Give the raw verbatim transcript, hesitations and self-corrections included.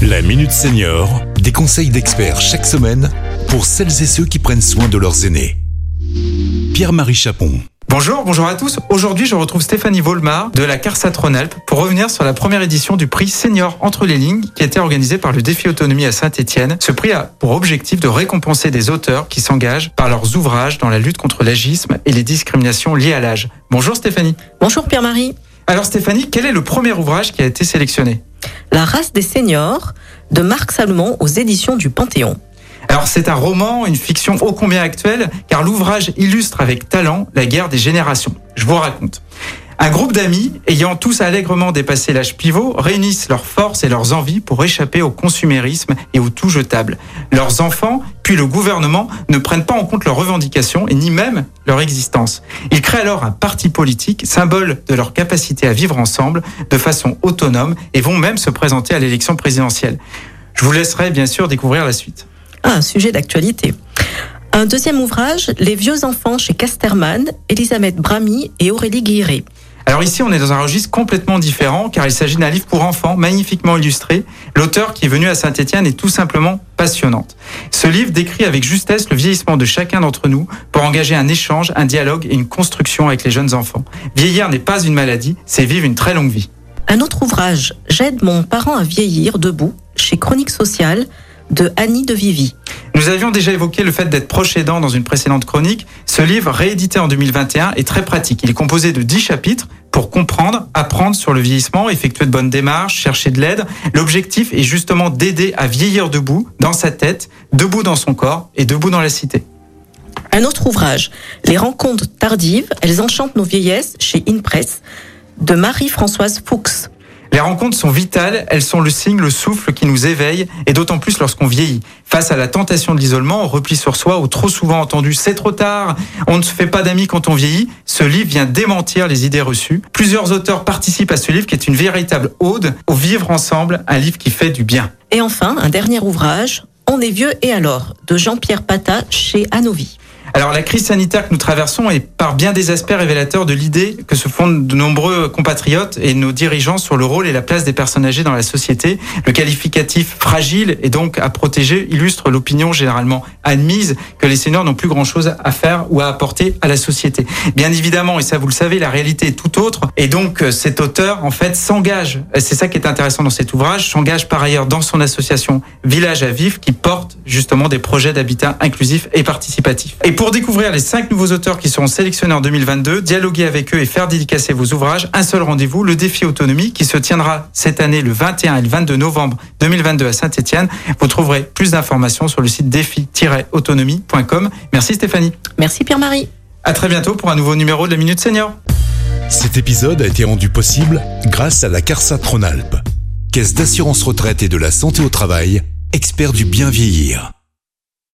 La Minute Senior, des conseils d'experts chaque semaine pour celles et ceux qui prennent soin de leurs aînés. Pierre-Marie Chapon. Bonjour, bonjour à tous. Aujourd'hui, je retrouve Stéphanie Volmar de la Carsat Rhône-Alpes pour revenir sur la première édition du prix Senior entre les lignes qui a été organisé par le Défi Autonomie à Saint-Etienne. Ce prix a pour objectif de récompenser des auteurs qui s'engagent par leurs ouvrages dans la lutte contre l'agisme et les discriminations liées à l'âge. Bonjour Stéphanie. Bonjour Pierre-Marie. Alors Stéphanie, quel est le premier ouvrage qui a été sélectionné ? La race des seniors de Marc Salomon aux éditions du Panthéon. Alors c'est un roman, une fiction ô combien actuelle, car l'ouvrage illustre avec talent la guerre des générations. Je vous raconte. Un groupe d'amis, ayant tous allègrement dépassé l'âge pivot, réunissent leurs forces et leurs envies pour échapper au consumérisme et au tout jetable. Leurs enfants, puis le gouvernement, ne prennent pas en compte leurs revendications et ni même leur existence. Ils créent alors un parti politique, symbole de leur capacité à vivre ensemble de façon autonome et vont même se présenter à l'élection présidentielle. Je vous laisserai bien sûr découvrir la suite. Ah, un sujet d'actualité. Un deuxième ouvrage, Les vieux enfants chez Casterman, Elisabeth Brami et Aurélie Guiré. Alors ici, on est dans un registre complètement différent car il s'agit d'un livre pour enfants magnifiquement illustré. L'auteur qui est venu à Saint-Etienne est tout simplement passionnante. Ce livre décrit avec justesse le vieillissement de chacun d'entre nous pour engager un échange, un dialogue et une construction avec les jeunes enfants. Vieillir n'est pas une maladie, c'est vivre une très longue vie. Un autre ouvrage, J'aide mon parent à vieillir debout chez Chronique Sociale, de Annie de Vivie. Nous avions déjà évoqué le fait d'être proche aidant dans une précédente chronique. Ce livre, réédité en deux mille vingt et un, est très pratique. Il est composé de dix chapitres pour comprendre, apprendre sur le vieillissement, effectuer de bonnes démarches, chercher de l'aide. L'objectif est justement d'aider à vieillir debout, dans sa tête, debout dans son corps et debout dans la cité. Un autre ouvrage, Les rencontres tardives, elles enchantent nos vieillesses, chez Inpress, de Marie-Françoise Fuchs. Les rencontres sont vitales, elles sont le signe, le souffle qui nous éveille, et d'autant plus lorsqu'on vieillit. Face à la tentation de l'isolement, au repli sur soi, au trop souvent entendu « c'est trop tard », on ne se fait pas d'amis quand on vieillit, ce livre vient démentir les idées reçues. Plusieurs auteurs participent à ce livre qui est une véritable ode au vivre ensemble, un livre qui fait du bien. Et enfin, un dernier ouvrage, « On est vieux et alors » de Jean-Pierre Patat chez Anovi. Alors la crise sanitaire que nous traversons est par bien des aspects révélateur de l'idée que se font de nombreux compatriotes et nos dirigeants sur le rôle et la place des personnes âgées dans la société. Le qualificatif « fragile » et donc à protéger illustre l'opinion généralement admise que les seniors n'ont plus grand-chose à faire ou à apporter à la société. Bien évidemment, et ça vous le savez, la réalité est tout autre et donc cet auteur en fait s'engage, c'est ça qui est intéressant dans cet ouvrage, s'engage par ailleurs dans son association Village à Vif qui porte justement des projets d'habitat inclusif et participatif. Et pour découvrir les cinq nouveaux auteurs qui seront sélectionnés en deux mille vingt-deux, dialoguer avec eux et faire dédicacer vos ouvrages, un seul rendez-vous, le Défi Autonomie, qui se tiendra cette année le vingt et un et le vingt-deux novembre deux mille vingt-deux à Saint-Etienne. Vous trouverez plus d'informations sur le site défi tiret autonomie point com. Merci Stéphanie. Merci Pierre-Marie. À très bientôt pour un nouveau numéro de la Minute Senior. Cet épisode a été rendu possible grâce à la Carsat Rhône-Alpes, Caisse d'assurance retraite et de la santé au travail, expert du bien vieillir.